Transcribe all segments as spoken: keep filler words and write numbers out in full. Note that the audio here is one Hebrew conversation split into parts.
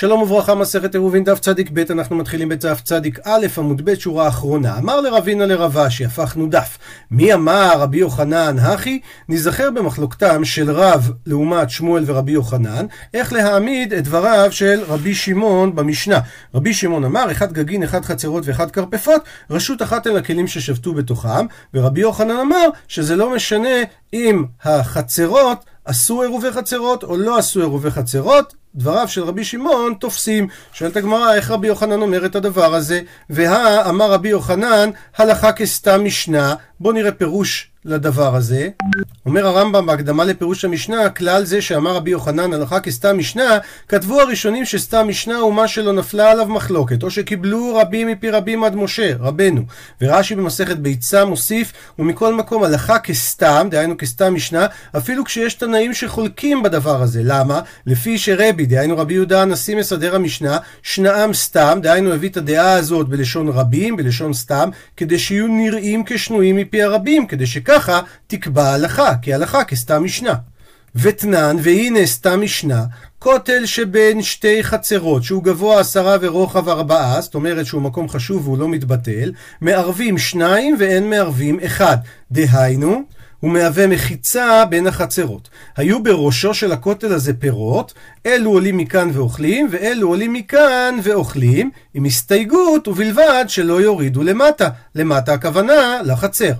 שלום וברכה, מסכת עירובין דף צדיק ב', אנחנו מתחילים בדף צדיק א', עמוד ב', שורה אחרונה. אמר לרבינה לרבא, שהפכנו דף. מי אמר רבי יוחנן הכי? נזכר במחלוקתם של רב לעומת שמואל ורבי יוחנן, איך להעמיד את דבריו של רבי שמעון במשנה. רבי שמעון אמר, אחד גגין, אחד חצרות ואחד קרפפות, רשות אחת אל הכלים ששבטו בתוכם, ורבי יוחנן אמר שזה לא משנה אם החצרות עשו עירובי חצרות או לא עשו עירובי חצרות, דבריו של רבי שמעון תופסים. שואלת הגמרא, איך רבי יוחנן אומר את הדבר הזה? והא אמר רבי יוחנן הלכה כסתם משנה. בוא נראה פירוש לדבר הזה. אומר הרמב"ם בהקדמה לפירוש המשנה, כלל זה שאמר רבי יוחנן הלכה כסתם משנה, כתבו הראשונים שסתם משנה הוא מה שלא נפלה עליו מחלוקת, או שקיבלו רבים מפי רבים עד משה רבנו. ורשי במסכת ביצה מוסיף, ומכל מקום הלכה כסתם, דהיינו כסתם משנה, אפילו כשיש תנאים שחולקים בדבר הזה. למה? לפי שרבי, דהיינו רבי יהודה הנשיא מסדר המשנה, שנעם סתם, דהיינו הביא את הדעה הזאת בלשון רבים, בלשון סתם, כדי שיהיו נראים כשנויים מפי הרבים, כדי שככה תקבע הלכה, כי הלכה כסתם משנה. ותנן, והנה סתם משנה, כותל שבין שתי חצרות, שהוא גבוה עשרה ורוחב ארבעה, זאת אומרת שהוא מקום חשוב והוא לא מתבטל, מערבים שניים ואין מערבים אחד, דהיינו, הוא מהווה מחיצה בין החצרות. היו בראשו של הכותל הזה פירות, אלו עולים מכאן ואוכלים, ואלו עולים מכאן ואוכלים, עם הסתייגות ובלבד שלא יורידו למטה, למטה הכוונה לחצר.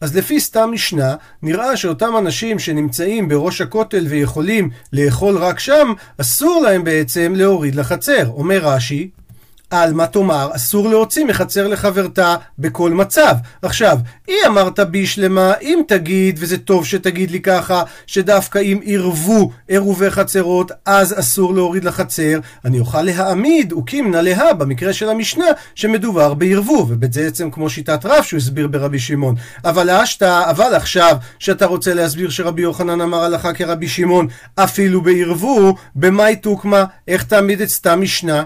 אז לפי סתם משנה, נראה שאותם אנשים שנמצאים בראש הכותל ויכולים לאכול רק שם, אסור להם בעצם להוריד לחצר. אומר רש"י, על מה תאמר, אסור להוציא מחצר לחברתה בכל מצב. עכשיו, היא אמרת בי שלמה, אם תגיד, וזה טוב שתגיד לי ככה, שדווקא אם עירבו עירובי חצרות, אז אסור להוריד לחצר, אני אוכל להעמיד, וקימנה לה, במקרה של המשנה, שמדובר בעירבו, ובעצם כמו שיטת רב שהוא הסביר ברבי שמעון. אבל השתה, אבל עכשיו, שאתה רוצה להסביר שרבי יוחנן אמר הלכה כרבי שמעון, אפילו בעירבו, במה היא תוקמה, איך תעמיד את סתם משנה?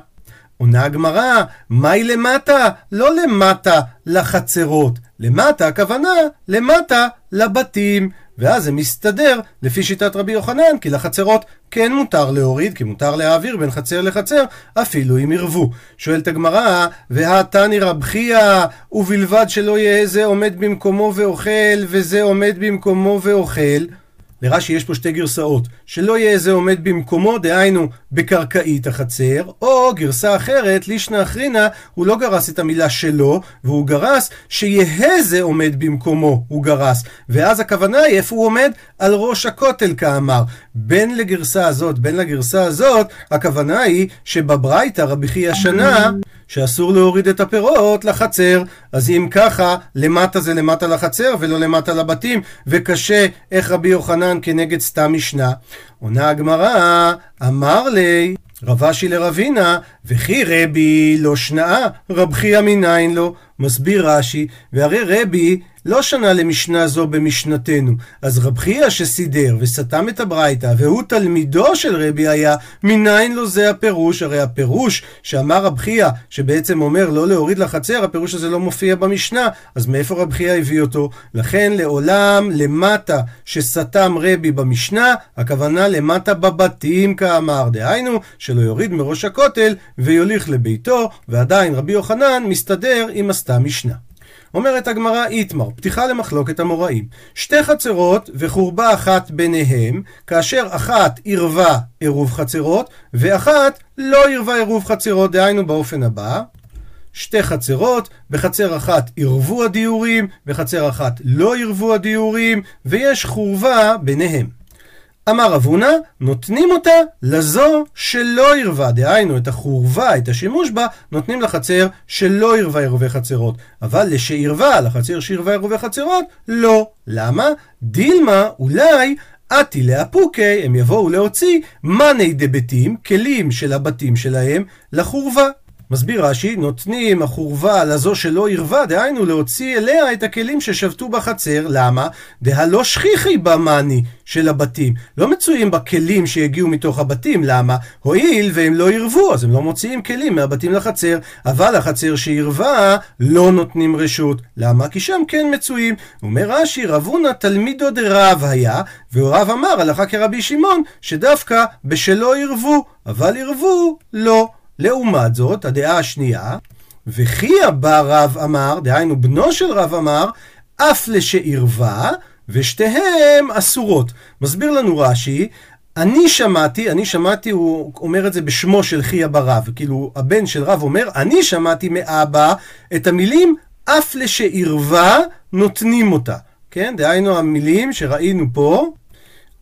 עונה הגמרא, מהי למטה? לא למטה לחצרות, למטה הכוונה למטה לבתים, ואז זה מסתדר לפי שיטת רבי יוחנן, כי לחצרות כן מותר להוריד, כי מותר להעביר בין חצר לחצר, אפילו אם עירבו. שואלת הגמרא, והתני רבי חייא, ובלבד שלא יהיה זה עומד במקומו ואוכל, וזה עומד במקומו ואוכל, לרש"י יש פה שתי גרסאות, שלא יהיה איזה עומד במקומו, דהיינו בקרקעית החצר, או גרסה אחרת, לישנה אחרינה, הוא לא גרס את המילה שלו, והוא גרס שיהיה איזה עומד במקומו, הוא גרס, ואז הכוונה היא איפה הוא עומד? על ראש הכותל כאמר. בין לגרסה הזאת, בין לגרסה הזאת, הכוונה היא שבברייתא רבי חייא שנה, שאסור להוריד את הפירות לחצר, אז אם ככה, למטה זה למטה לחצר ולא למטה לבתים, וקשה איך רבי יוחנן כנגד סתם משנה. עונה הגמרא, אמר לי, רבשי לרבינה, וכי רבי לא שנאה, רב חייא מניין לו, מסביר רש"י, והרי רבי לא שנה למשנה זו במשנתנו, אז רב חייא שסידר וסתם את הברייתא, והוא תלמידו של רבי היה, מניין לו זה הפירוש? הרי הפירוש שאמר רב חייא, שבעצם אומר לא להוריד לחצר, הפירוש הזה לא מופיע במשנה, אז מאיפה רב חייא הביא אותו? לכן לעולם למטה שסתם רבי במשנה, הכוונה למטה בבתים כאמר, דהיינו שלא יוריד מראש הכותל ויוליך לביתו, ועדיין רבי יוחנן מסתדר עם הסתם משנה. אומרת הגמרא איתמר, פתיחה למחלוקת המוראים, שתי חצרות וחורבה אחת ביניהם, כאשר אחת עירבה עירוב חצרות ואחת לא עירבה עירוב חצרות, דהיינו באופן הבא, שתי חצרות, בחצר אחת עירבו הדיורים, בחצר אחת לא עירבו הדיורים, ויש חורבה ביניהם. אמר רב הונא, נותנים אותה לזו שלא עירבה, דהיינו את החורבה, את השימוש בה, נותנים לחצר שלא עירבה עירובי חצרות, אבל לשעירבה, לחצר שעירבה עירובי חצרות, לא. למה? דילמה, אולי, אתי לאפוקי, הם יבואו להוציא מני דבתים, כלים של הבתים שלהם, לחורבה. מסביר רש"י, נותנים החורבה לזו שלא ערווה, דהיינו להוציא אליה את הכלים ששבתו בחצר. למה? דהלא שכיחי במני של הבתים, לא מצויים בכלים שהגיעו מתוך הבתים. למה? הועיל והם לא ערבו, אז הם לא מוציאים כלים מהבתים לחצר, אבל החצר שערווה לא נותנים רשות. למה? כי שם כן מצויים. אומר רש"י, רבונה תלמידו דרב היה, ורב אמר הלכה כרבי שמעון, שדווקא בשלא ערבו, אבל ערבו לא. לעומת זאת, הדעה השנייה, וחייא בא רב אמר, דהיינו בנו של רב אמר, אף לשערבה, ושתיהם אסורות. מסביר לנו רש"י, אני שמעתי, אני שמעתי, הוא אומר את זה בשמו של חייא בא רב, כאילו הבן של רב אומר, אני שמעתי מאבא את המילים, אף לשערבה נותנים אותה. כן, דהיינו המילים שראינו פה,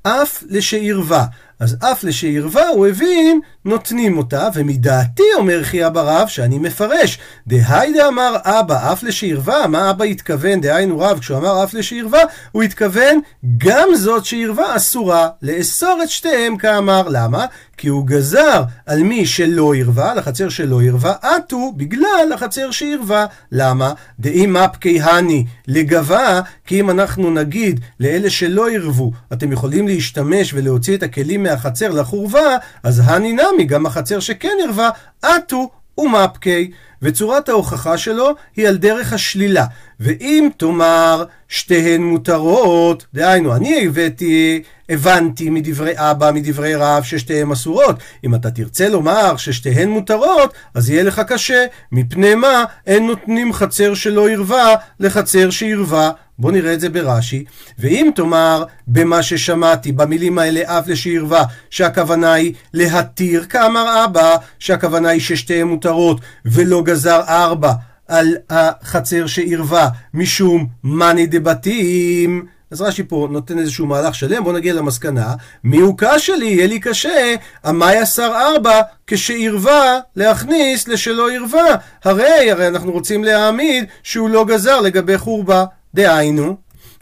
אף לשערבה. אז אף לשערבה הוא הבין נותנים אותה, ומדעתי אומר חייא בא רב שאני מפרש, דהיידה אמר אבא אף לשערבה, מה אבא התכוון? דהיינו רב כשהוא אמר אף לשערבה הוא התכוון גם זאת שערבה אסורה, לאסור את שתיהם כאמר. למה? כי הוא גזר על מי שלא ערווה, לחצר שלא ערווה, עטו בגלל לחצר שערווה. למה? דאם אפקי הני לגבה, כי אם אנחנו נגיד לאלה שלא ערבו, אתם יכולים להשתמש ולהוציא את הכלים מהחצר לחורבה, אז הני נמי, גם החצר שכן ערווה, עטו ומאפקי. וצורת ההוכחה שלו היא על דרך השלילה. ואם תאמר שתיהן מותרות, דהיינו, אני הבאתי, הבנתי מדברי אבא, מדברי רב, ששתיהן אסורות. אם אתה תרצה לומר ששתיהן מותרות, אז יהיה לך קשה. מפני מה אין נותנים חצר שלא ערווה לחצר שערווה. בוא נראה את זה ברש"י. ואם תאמר במה ששמעתי, במילים האלה אף לשערבה, שהכוונה היא להתיר כאמר אבא, שהכוונה היא ששתיהן מותרות, ולא גזר ארבע על החצר שערבה משום מני דבתים. אז רש"י פה נותן איזשהו מהלך שלם. בוא נגיע למסקנה, מיוקה שלי יהיה לי קשה, המאי עשר ארבע כשערבה להכניס לשלא ערבה, הרי הרי אנחנו רוצים להעמיד שהוא לא גזר לגבי חורבה. דהיינו,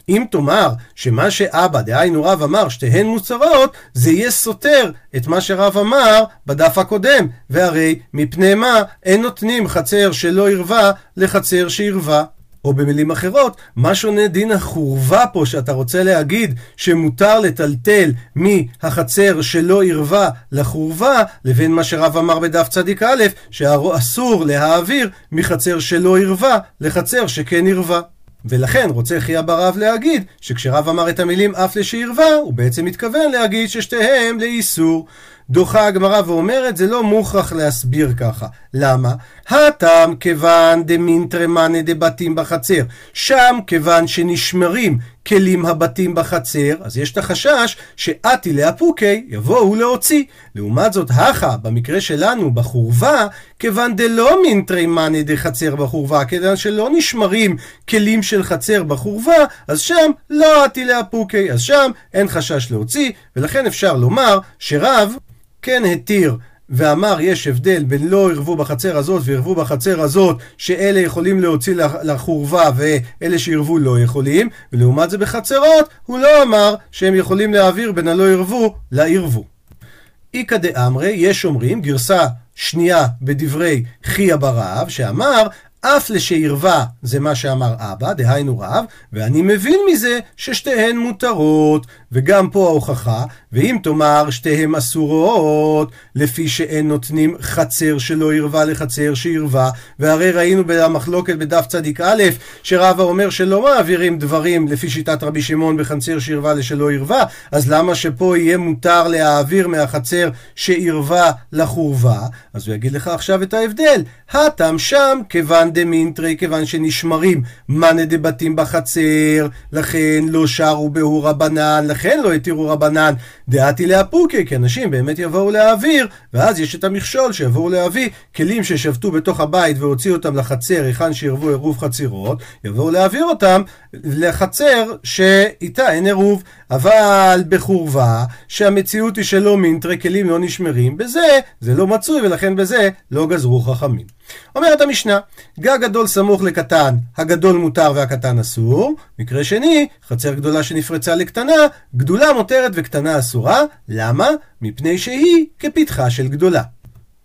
אם תאמר שמה שאבא, דהיינו רב אמר שתיהן מוצרות, זה יהיה סותר את מה שרב אמר בדף הקודם, והרי מפני מה אין נותנים חצר שלא ערווה לחצר שערווה. או במילים אחרות, מה שונה דין החורבה פה שאתה רוצה להגיד שמותר לטלטל מהחצר שלא ערווה לחורבה, לבין מה שרב אמר בדף צדיק א', שאסור להעביר מחצר שלא ערווה לחצר שכן ערווה. ולכן רוצה חייא בא רב להגיד שכשרב אמר את המילים אף לשערבה, הוא בעצם מתכוון להגיד ששתיהם לאיסור. דוחה הגמרא ואומרת זה לא מוכרח להסביר ככה. למה? הטעם כיוון דמינטרי מני דבתים בחצר, שם כיוון שנשמרים כלים הבתים בחצר, אז יש את החשש שעתי לאפוקי יבואו להוציא. לעומת זאת הכה במקרה שלנו בחורבה, כיוון דלא מינטרי מני דחצר בחורבה, כיוון שלא נשמרים כלים של חצר בחורבה, אז שם לא עתי לאפוקי, אז שם אין חשש להוציא. ולכן אפשר לומר שרב כן התיר ואמר יש הבדל בין לא ערבו בחצר הזאת וערבו בחצר הזאת, שאלה יכולים להוציא לחורבה ואלה שערבו לא יכולים, ולעומת זה בחצרות הוא לא אמר שהם יכולים להעביר בין הלא ערבו לערבו. איקא דאמרי, יש אומרים גרסה שנייה בדברי חייא בא רב שאמר אף לשערבה, זה מה שאמר אבא, דהיינו רב, ואני מבין מזה ששתיהן מותרות, וגם פה ההוכחה, ואם תאמר שתיהן אסורות, לפי שאין נותנים חצר שלא ערווה לחצר שערווה, והרי ראינו במחלוקת בדף צדיק א', שרבא אומר שלא מעבירים דברים לפי שיטת רבי שמעון בחצר שערווה לשלא ערווה, אז למה שפה יהיה מותר להעביר מהחצר שערווה לחורבה? אז הוא יגיד לך עכשיו את ההבדל, הטעם שם כיוון דמינטרי, כיוון שנשמרים מני דבתים בחצר, לכן לא שרו בהו רבנן, לכן לא התירו רבנן, דעתי לאפוקי, כי אנשים באמת יבואו להעביר, ואז יש את המכשול שיבואו להביא כלים ששבתו בתוך הבית והוציאו אותם לחצר, היכן שערבו עירוב חצרות, יבואו להעביר אותם לחצר שאיתה אין עירוב. אבל בחורבה שהמציאות היא שלא מינטרי, כלים לא נשמרים, בזה זה לא מצוי, ולכן בזה לא גזרו חכמים. אומרת המשנה, גג גדול סמוך לקטן, הגדול מותר והקטן אסור. מקרה שני, חצר גדולה שנפרצה לקטנה, גדולה מותרת וקטנה אסורה. למה? מפני שהיא כפתחה של גדולה.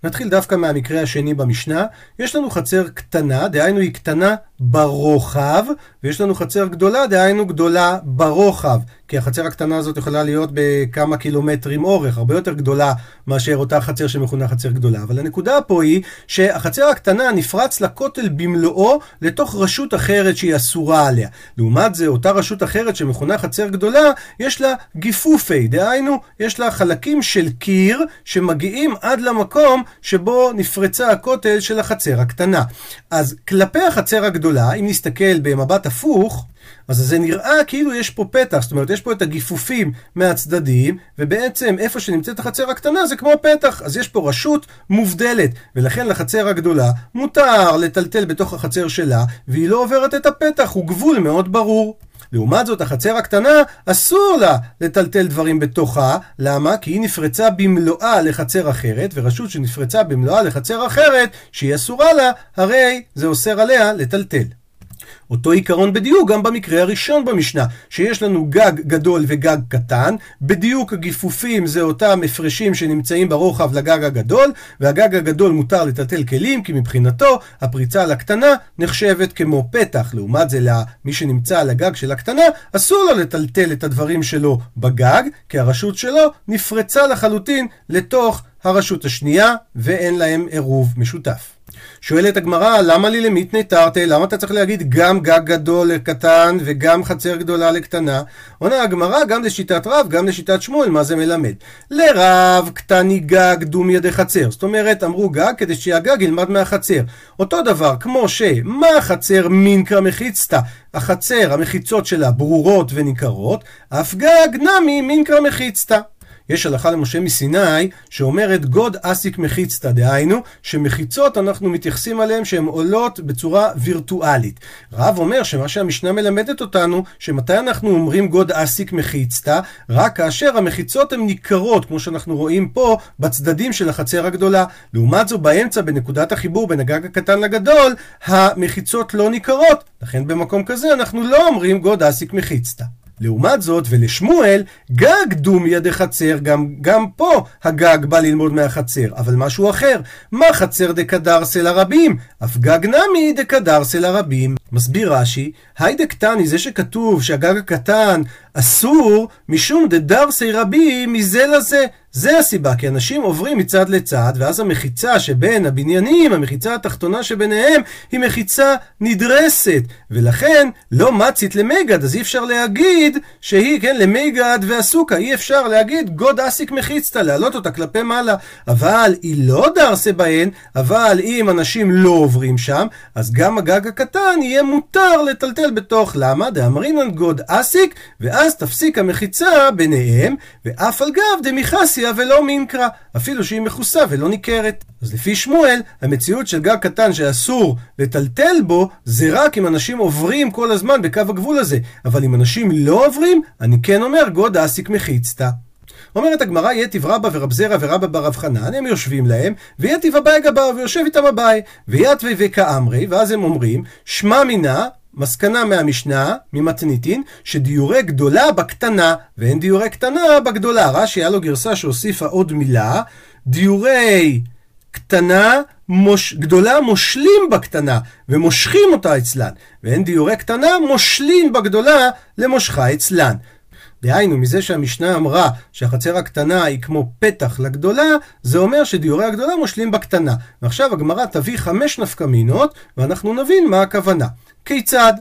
נתחיל דווקא מהמקרה השני במשנה. יש לנו חצר קטנה, דהיינו היא קטנה ברוחב, ויש לנו חצר גדולה, דהיינו גדולה ברוחב, כי החצר הקטנה הזאת יכולה להיות בכמה קילומטרים אורך, הרבה יותר גדולה מאשר אותה חצר שמכונה חצר גדולה. אבל הנקודה פה היא שהחצר הקטנה נפרץ לכותל במלואו לתוך רשות אחרת שהיא אסורה עליה. לעומת זה, אותה רשות אחרת שמכונה חצר גדולה, יש לה גיפופי, דהיינו יש לה חלקים של קיר שמגיעים עד למקום שבו נפרצה הכותל של החצר הקטנה. אז כלפי החצר הגדולה, אם נסתכל במבט הפוך, אז זה נראה כאילו יש פה פתח, זאת אומרת יש פה את הגיפופים מהצדדים, ובעצם איפה שנמצאת החצר הקטנה זה כמו פתח, אז יש פה רשות מובדלת, ולכן לחצר הגדולה מותר לטלטל בתוך החצר שלה, והיא לא עוברת את הפתח, הוא גבול מאוד ברור. לעומת זאת, החצר הקטנה אסור לה לטלטל דברים בתוכה. למה? כי היא נפרצה במלואה לחצר אחרת, ורשות שנפרצה במלואה לחצר אחרת, שהיא אסורה לה, הרי זה אוסר עליה לטלטל. אותו עיקרון בדיוק גם במקרה הראשון במשנה, שיש לנו גג גדול וגג קטן, בדיוק הגיפופים זה אותם הפרשים שנמצאים ברוחב לגג הגדול, והגג הגדול מותר לטלטל כלים, כי מבחינתו הפריצה לקטנה נחשבת כמו פתח. לעומת זה, למי שנמצא על הגג של הקטנה אסור לו לטלטל את הדברים שלו בגג, כי הרשות שלו נפרצה לחלוטין לתוך הרשות השנייה, ואין להם עירוב משותף. שואלת הגמרא, למה לי למית נתרתי? למה אתה צריך להגיד גם גג גדול לקטן וגם חצר גדולה לקטנה? עונה הגמרא, גם לשיטת רב, גם לשיטת שמואל, מה זה מלמד? לרב קטני גג דום ידי חצר. זאת אומרת, אמרו גג כדי שהגג ילמד מהחצר. אותו דבר, כמו שמה החצר מינקרא מחיצתא, החצר, המחיצות שלה ברורות וניכרות, אף גג נמי מינקרא מחיצתא. יש הלכה למשה מסיני שאומרת גוד אסיק מחיצתא, דהיינו שמחיצות אנחנו מתייחסים עליהם שהן עולות בצורה וירטואלית. רב אומר שמה שהמשנה מלמדת אותנו, שמתי אנחנו אומרים גוד אסיק מחיצתא? רק כאשר המחיצות הן ניכרות, כמו שאנחנו רואים פה בצדדים של החצר הגדולה. לעומת זו, באמצע, בנקודת החיבור בין הגג הקטן לגדול, המחיצות לא ניכרות, לכן במקום כזה אנחנו לא אומרים גוד אסיק מחיצתא. לעומת זאת, ולשמואל, גג דום ידי חצר, גם, גם פה הגג בא ללמוד מהחצר, אבל משהו אחר. מה חצר דקדרסה לרבים? אף גג נמי דקדרסה לרבים. מסביר רשי, היי דקטני, זה שכתוב שהגג הקטן אסור, משום דדרסי רבים מזה לזה. זה הסיבה, כי אנשים עוברים מצד לצד, ואז המחיצה שבין הבניינים, המחיצה התחתונה שביניהם, היא מחיצה נדרסת, ולכן לא מצית למגד, אז אי אפשר להגיד שהיא, כן, למגד ועסוקה, אי אפשר להגיד גוד אסיק מחיצתא, להעלות אותה כלפי מעלה, אבל היא לא דרסה בהן, אבל אם אנשים לא עוברים שם, אז גם הגג הקטן יהיה מותר לטלטל בתוך. למה? דאמרינן גוד אסיק, ואז תפסיק המחיצה ביניהם, ואף על גב דמיחסי ולא מינקרא, אפילו שהיא מכוסה ולא ניכרת. אז לפי שמואל, המציאות של גג קטן שאסור לטלטל בו, זה רק אם אנשים עוברים כל הזמן בקו הגבול הזה, אבל אם אנשים לא עוברים, אני כן אומר גוד אסיק מחיצתא. אומרת הגמרא, יתיב רבא ורב זרע ורבא ברב חנן, הם יושבים להם, ויתיב אביי גביו, ויושב איתם אביי, ויתווי וכאמרי, ואז הם אומרים, שמע מינה, מסקנה מהמשנה, ממתניתין, שדיורי גדולה בקטנה, ואין דיורי קטנה בגדולה. רש"י היה לו גרסה שהוסיפה עוד מילה, דיורי קטנה מוש... גדולה מושלים בקטנה, ומושכים אותה אצלן, ואין דיורי קטנה מושלים בגדולה למושכה אצלן. דהיינו, מזה שהמשנה אמרה שהחצר הקטנה היא כמו פתח לגדולה, זה אומר שדיורי הגדולה מושלים בקטנה. ועכשיו הגמרא תביא חמש נפקמינות, ואנחנו נבין מה הכוונה. כיצד?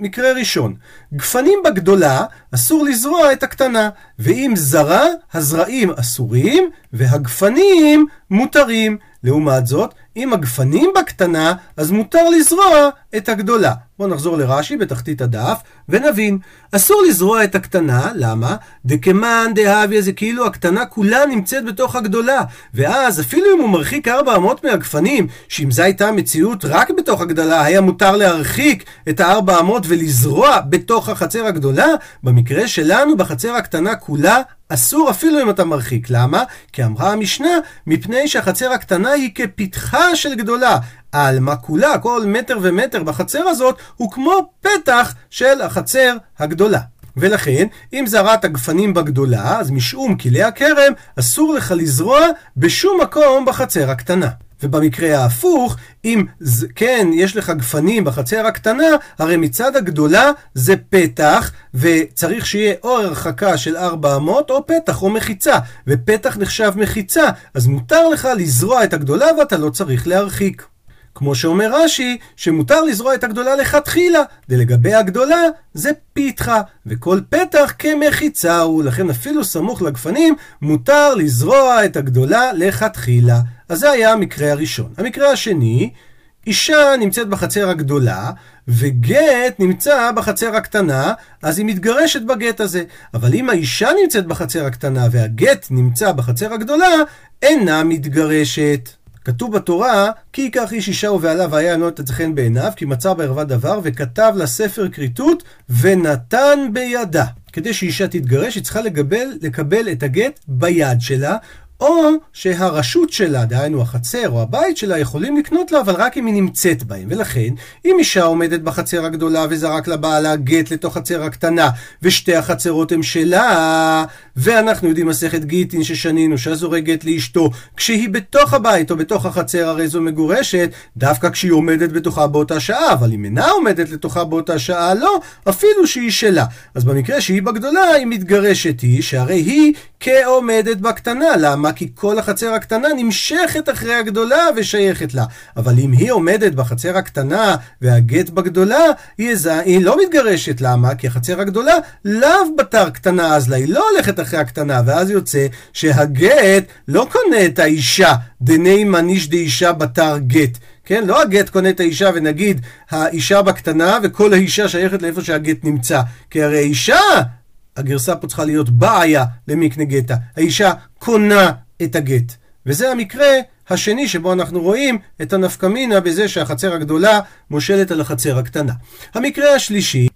מקרה ראשון, גפנים בגדולה אסור לזרוע את הקטנה, ואם זרה, הזרעים אסורים והגפנים מותרים. לעומת זאת, אם הגפנים בקטנה, אז מותר לזרוע את הגדולה. בואו נחזור לרש"י בתחתית הדף ונבין. אסור לזרוע את הקטנה, למה? דקמן דהביה, זה כאילו הקטנה כולה נמצאת בתוך הגדולה. ואז אפילו אם הוא מרחיק ארבע אמות מהגפנים, שאם זה הייתה המציאות רק בתוך הגדלה, היה מותר להרחיק את הארבע אמות ולזרוע בתוך החצר הגדולה, במקרה שלנו בחצר הקטנה כולה, אסור אפילו אם אתה מרחיק. למה? כי אמרה המשנה, מפני שהחצר הקטנה היא כפתחה של גדולה. העלמה כולה, כל מטר ומטר בחצר הזאת, הוא כמו פתח של החצר הגדולה. ולכן, אם זרעת הגפנים בגדולה, אז משום כלי הכרם, אסור לך לזרוע בשום מקום בחצר הקטנה. ובמקרה ההפוך, אם כן יש לך גפנים בחצר הקטנה, הרי מצד הגדולה זה פתח, וצריך שיהיה או הרחקה של ארבע מאות או פתח או מחיצה, ופתח נחשב מחיצה, אז מותר לך לזרוע את הגדולה ואתה לא צריך להרחיק. כמו שאומר רשי, שמותר לזרוע את הגדולה לכתחילה, ולגבי הגדולה זה פיתחה, וכל פתח כמחיצה הוא, לכן אפילו סמוך לגפנים, מותר לזרוע את הגדולה לכתחילה. אז זה היה המקרה הראשון. המקרה השני, אישה נמצאת בחצר הגדולה, וגט נמצא בחצר הקטנה, אז היא מתגרשת בגט הזה. אבל אם האישה נמצאת בחצר הקטנה, והגט נמצא בחצר הגדולה, אינה מתגרשת. כתוב בתורה, כי ייקח איש אישה ובעלה והיה לא תמצא חן בעיניו, כי מצא בערווה דבר וכתב לה ספר כריתות ונתן בידה. כדי שאישה תתגרש, היא צריכה לקבל, לקבל את הגט ביד שלה, או שהרשות שלה, דהיינו החצר או הבית שלה, יכולים לקנות לה, אבל רק אם היא נמצאת בהם. ולכן, אם אישה עומדת בחצר הגדולה וזרק לבעלה גט לתוך חצר הקטנה, ושתי החצרות הם שלה, ואנחנו יודעים מסכת גיטין ששנינו, שהזורק גט לאשתו, כשהיא בתוך הבית או בתוך החצר, הרי זו מגורשת, דווקא כשהיא עומדת בתוכה באותה שעה, אבל אם אינה עומדת לתוכה באותה שעה, לא, אפילו שהיא שלה. אז במקרה שהיא בגדולה, היא מתגרשת היא, שהרי היא כעומדת בקטנה. למה? כי כל החצר הקטנה נמשכת אחרי הגדולה ושייכת לה. אבל אם היא עומדת בחצר הקטנה והגט בגדולה, היא, זה, היא לא מתגרשת. למה? כי החצר הגדולה לאו בתר קטנה, אז לה, היא לא הולכת אחרי הקטנה, ואז יוצא שהגט לא קונה את האישה, דני מניש דאישה בתר גט. כן? לא הגט קונה את האישה ונגיד האישה בקטנה וכל האישה שייכת לאיפה שהגט נמצא. כי הרי אישה, הגרסה פה צריכה להיות בעיה למקנה גטה. האישה קונה את הגט. וזה המקרה השני שבו אנחנו רואים את הנפקמינה בזה שהחצר הגדולה מושלת על החצר הקטנה. המקרה השלישי,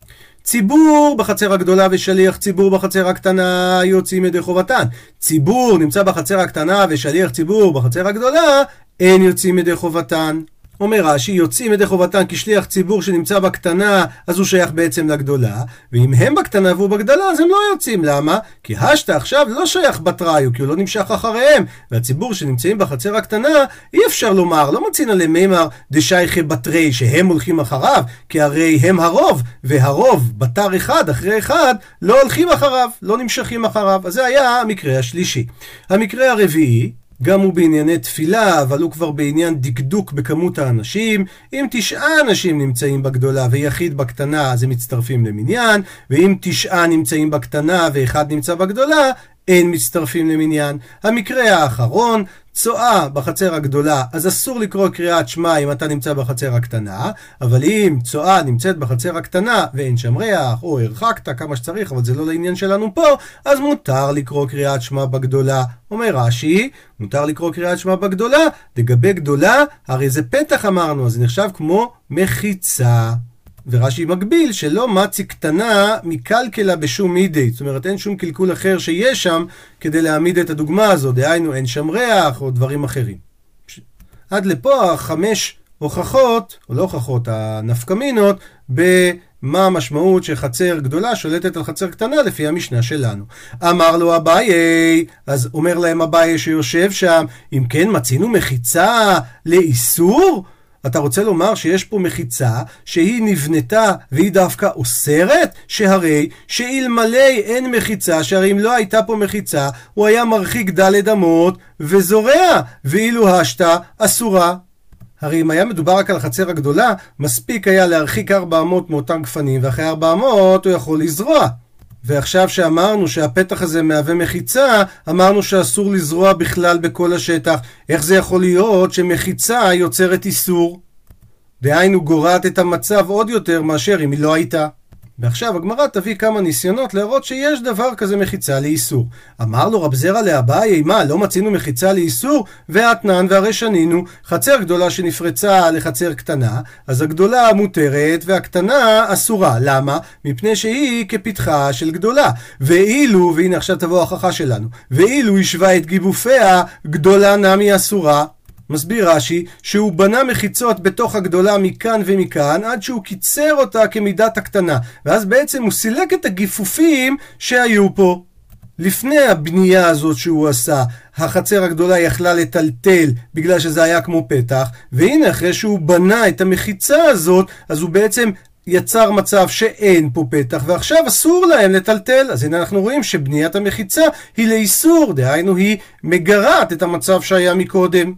ציבור בחצר הגדולה ושליח ציבור בחצר הקטנה יוצאים ידי חובתן. ציבור נמצא בחצר הקטנה ושליח ציבור בחצר הגדולה אין יוצאים ידי חובתן. אומר רש"י, יוצאים ידי חובתן כי שליח ציבור שנמצא בקטנה, אז הוא שייך בעצם לגדולה, ואם הם בקטנה והוא בגדלה, אז הם לא יוצאים. למה? כי השתה עכשיו לא שייך בתראיו, כי הוא לא נמשך אחריהם, והציבור שנמצאים בחצר הקטנה, אי אפשר לומר, לא מצינה למימר דשייכי בתרי, שהם הולכים אחריו, כי הרי הם הרוב, והרוב בתר אחד אחרי אחד, לא הולכים אחריו, לא נמשכים אחריו. אז זה היה המקרה השלישי. המקרה הרביעי, גם הוא בענייני תפילה, אבל הוא כבר בעניין דקדוק בכמות האנשים. אם תשעה אנשים נמצאים בגדולה ויחיד בקטנה, אז הם מצטרפים למניין, ואם תשעה נמצאים בקטנה ואחד נמצא בגדולה, אין מצטרפים למניין. המקרה האחרון, צואה בחצר הגדולה, אז אסור לקרוא קריאת שמע אם אתה נמצא בחצר הקטנה, אבל אם צואה נמצאת בחצר הקטנה ואין שם ריח, או הרחקת כמה שצריך, אבל זה לא לעניין שלנו פה, אז מותר לקרוא קריאת שמע בגדולה. אומר רש"י, מותר לקרוא קריאת שמע בגדולה, לגבי גדולה, הרי זה פתח אמרנו, אז זה נחשב כמו מחיצה. ורש"י מגביל שלא מצי קטנה מקלקלה בשום מידי. זאת אומרת, אין שום קלקול אחר שיש שם כדי להעמיד את הדוגמה הזו. דהיינו, אין שם ריח או דברים אחרים. עד לפה החמש הוכחות, או לא הוכחות, הנפקמינות, במה המשמעות שחצר גדולה שולטת על חצר קטנה לפי המשנה שלנו. אמר לו אביי, אז אומר להם אביי שיושב שם, אם כן מצינו מחיצה לאיסור? אתה רוצה לומר שיש פה מחיצה שהיא נבנתה והיא דווקא אוסרת? שהרי שאלמלא אין מחיצה, שהרי אם לא הייתה פה מחיצה, הוא היה מרחיק דלת אמות וזורע, ואילו השתה אסורה. הרי אם היה מדובר רק על החצר הגדולה, מספיק היה להרחיק ארבע מאות מאותם גפנים, ואחרי ארבע מאות הוא יכול לזרוע. ועכשיו שאמרנו שהפתח הזה מהווה מחיצה, אמרנו שאסור לזרוע בכלל בכל השטח. איך זה יכול להיות שמחיצה יוצרת איסור? דהיינו גורעת את המצב עוד יותר מאשר אם היא לא הייתה. ועכשיו הגמרא תביא כמה ניסיונות להראות שיש דבר כזה מחיצה לאיסור. אמר לו רב זרע לאביי, מה, לא מצינו מחיצה לאיסור? והתנן והרי שנינו, חצר גדולה שנפרצה לחצר קטנה, אז הגדולה מותרת והקטנה אסורה. למה? מפני שהיא כפתחה של גדולה. ואילו, והנה עכשיו תבוא ההוכחה שלנו, ואילו השווה את גיבופיה, גדולה נמי אסורה. מסביר רשי שהוא בנה מחיצות בתוך הגדולה מכאן ומכאן עד שהוא קיצר אותה כמידת הקטנה, ואז בעצם הוא סילק את הגיפופים שהיו פה. לפני הבנייה הזאת שהוא עשה, החצר הגדולה יכלה לטלטל בגלל שזה היה כמו פתח, והנה אחרי שהוא בנה את המחיצה הזאת, אז הוא בעצם יצר מצב שאין פה פתח, ועכשיו אסור להם לטלטל. אז הנה אנחנו רואים שבניית המחיצה היא לאיסור, דהיינו היא מגרעת את המצב שהיה מקודם.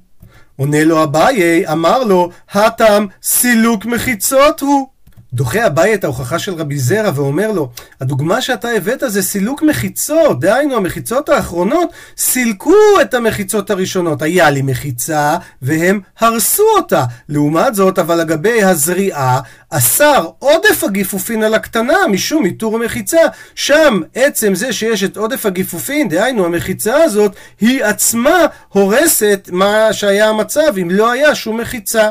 עונה לו אביי, אמר לו, הטעם סילוק מחיצות הוא. דוחה אביי את ההוכחה של רבי זרע ואומר לו, הדוגמה שאתה הבאת זה סילוק מחיצות, דהיינו המחיצות האחרונות סילקו את המחיצות הראשונות, היה לי מחיצה והם הרסו אותה. לעומת זאת, אבל לגבי הזריעה, אסר עודף הגיפופין על הקטנה משום איתור מחיצה, שם עצם זה שיש את עודף הגיפופין, דהיינו המחיצה הזאת, היא עצמה הורסת מה שהיה המצב אם לא היה שום מחיצה.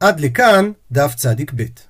עד לכאן דף צדיק ב'.